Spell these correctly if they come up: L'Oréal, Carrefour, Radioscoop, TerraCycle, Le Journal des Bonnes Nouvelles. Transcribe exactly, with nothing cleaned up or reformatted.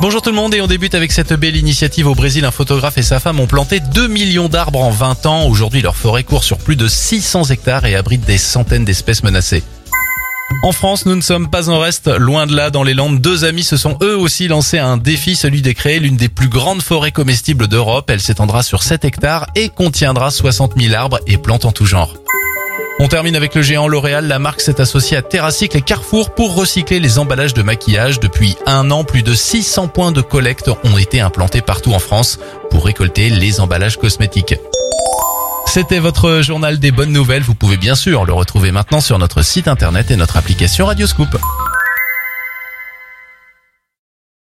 Bonjour tout le monde, et on débute avec cette belle initiative au Brésil. Un photographe et sa femme ont planté deux millions d'arbres en vingt ans. Aujourd'hui, leur forêt court sur plus de six cents hectares et abrite des centaines d'espèces menacées. En France, nous ne sommes pas en reste. Loin de là, dans les Landes, deux amis se sont eux aussi lancés à un défi, celui de créer l'une des plus grandes forêts comestibles d'Europe. Elle s'étendra sur sept hectares et contiendra soixante mille arbres et plantes en tout genre. On termine avec le géant L'Oréal. La marque s'est associée à TerraCycle et Carrefour pour recycler les emballages de maquillage. Depuis un an, plus de six cents points de collecte ont été implantés partout en France pour récolter les emballages cosmétiques. C'était votre journal des bonnes nouvelles. Vous pouvez bien sûr le retrouver maintenant sur notre site internet et notre application Radioscoop.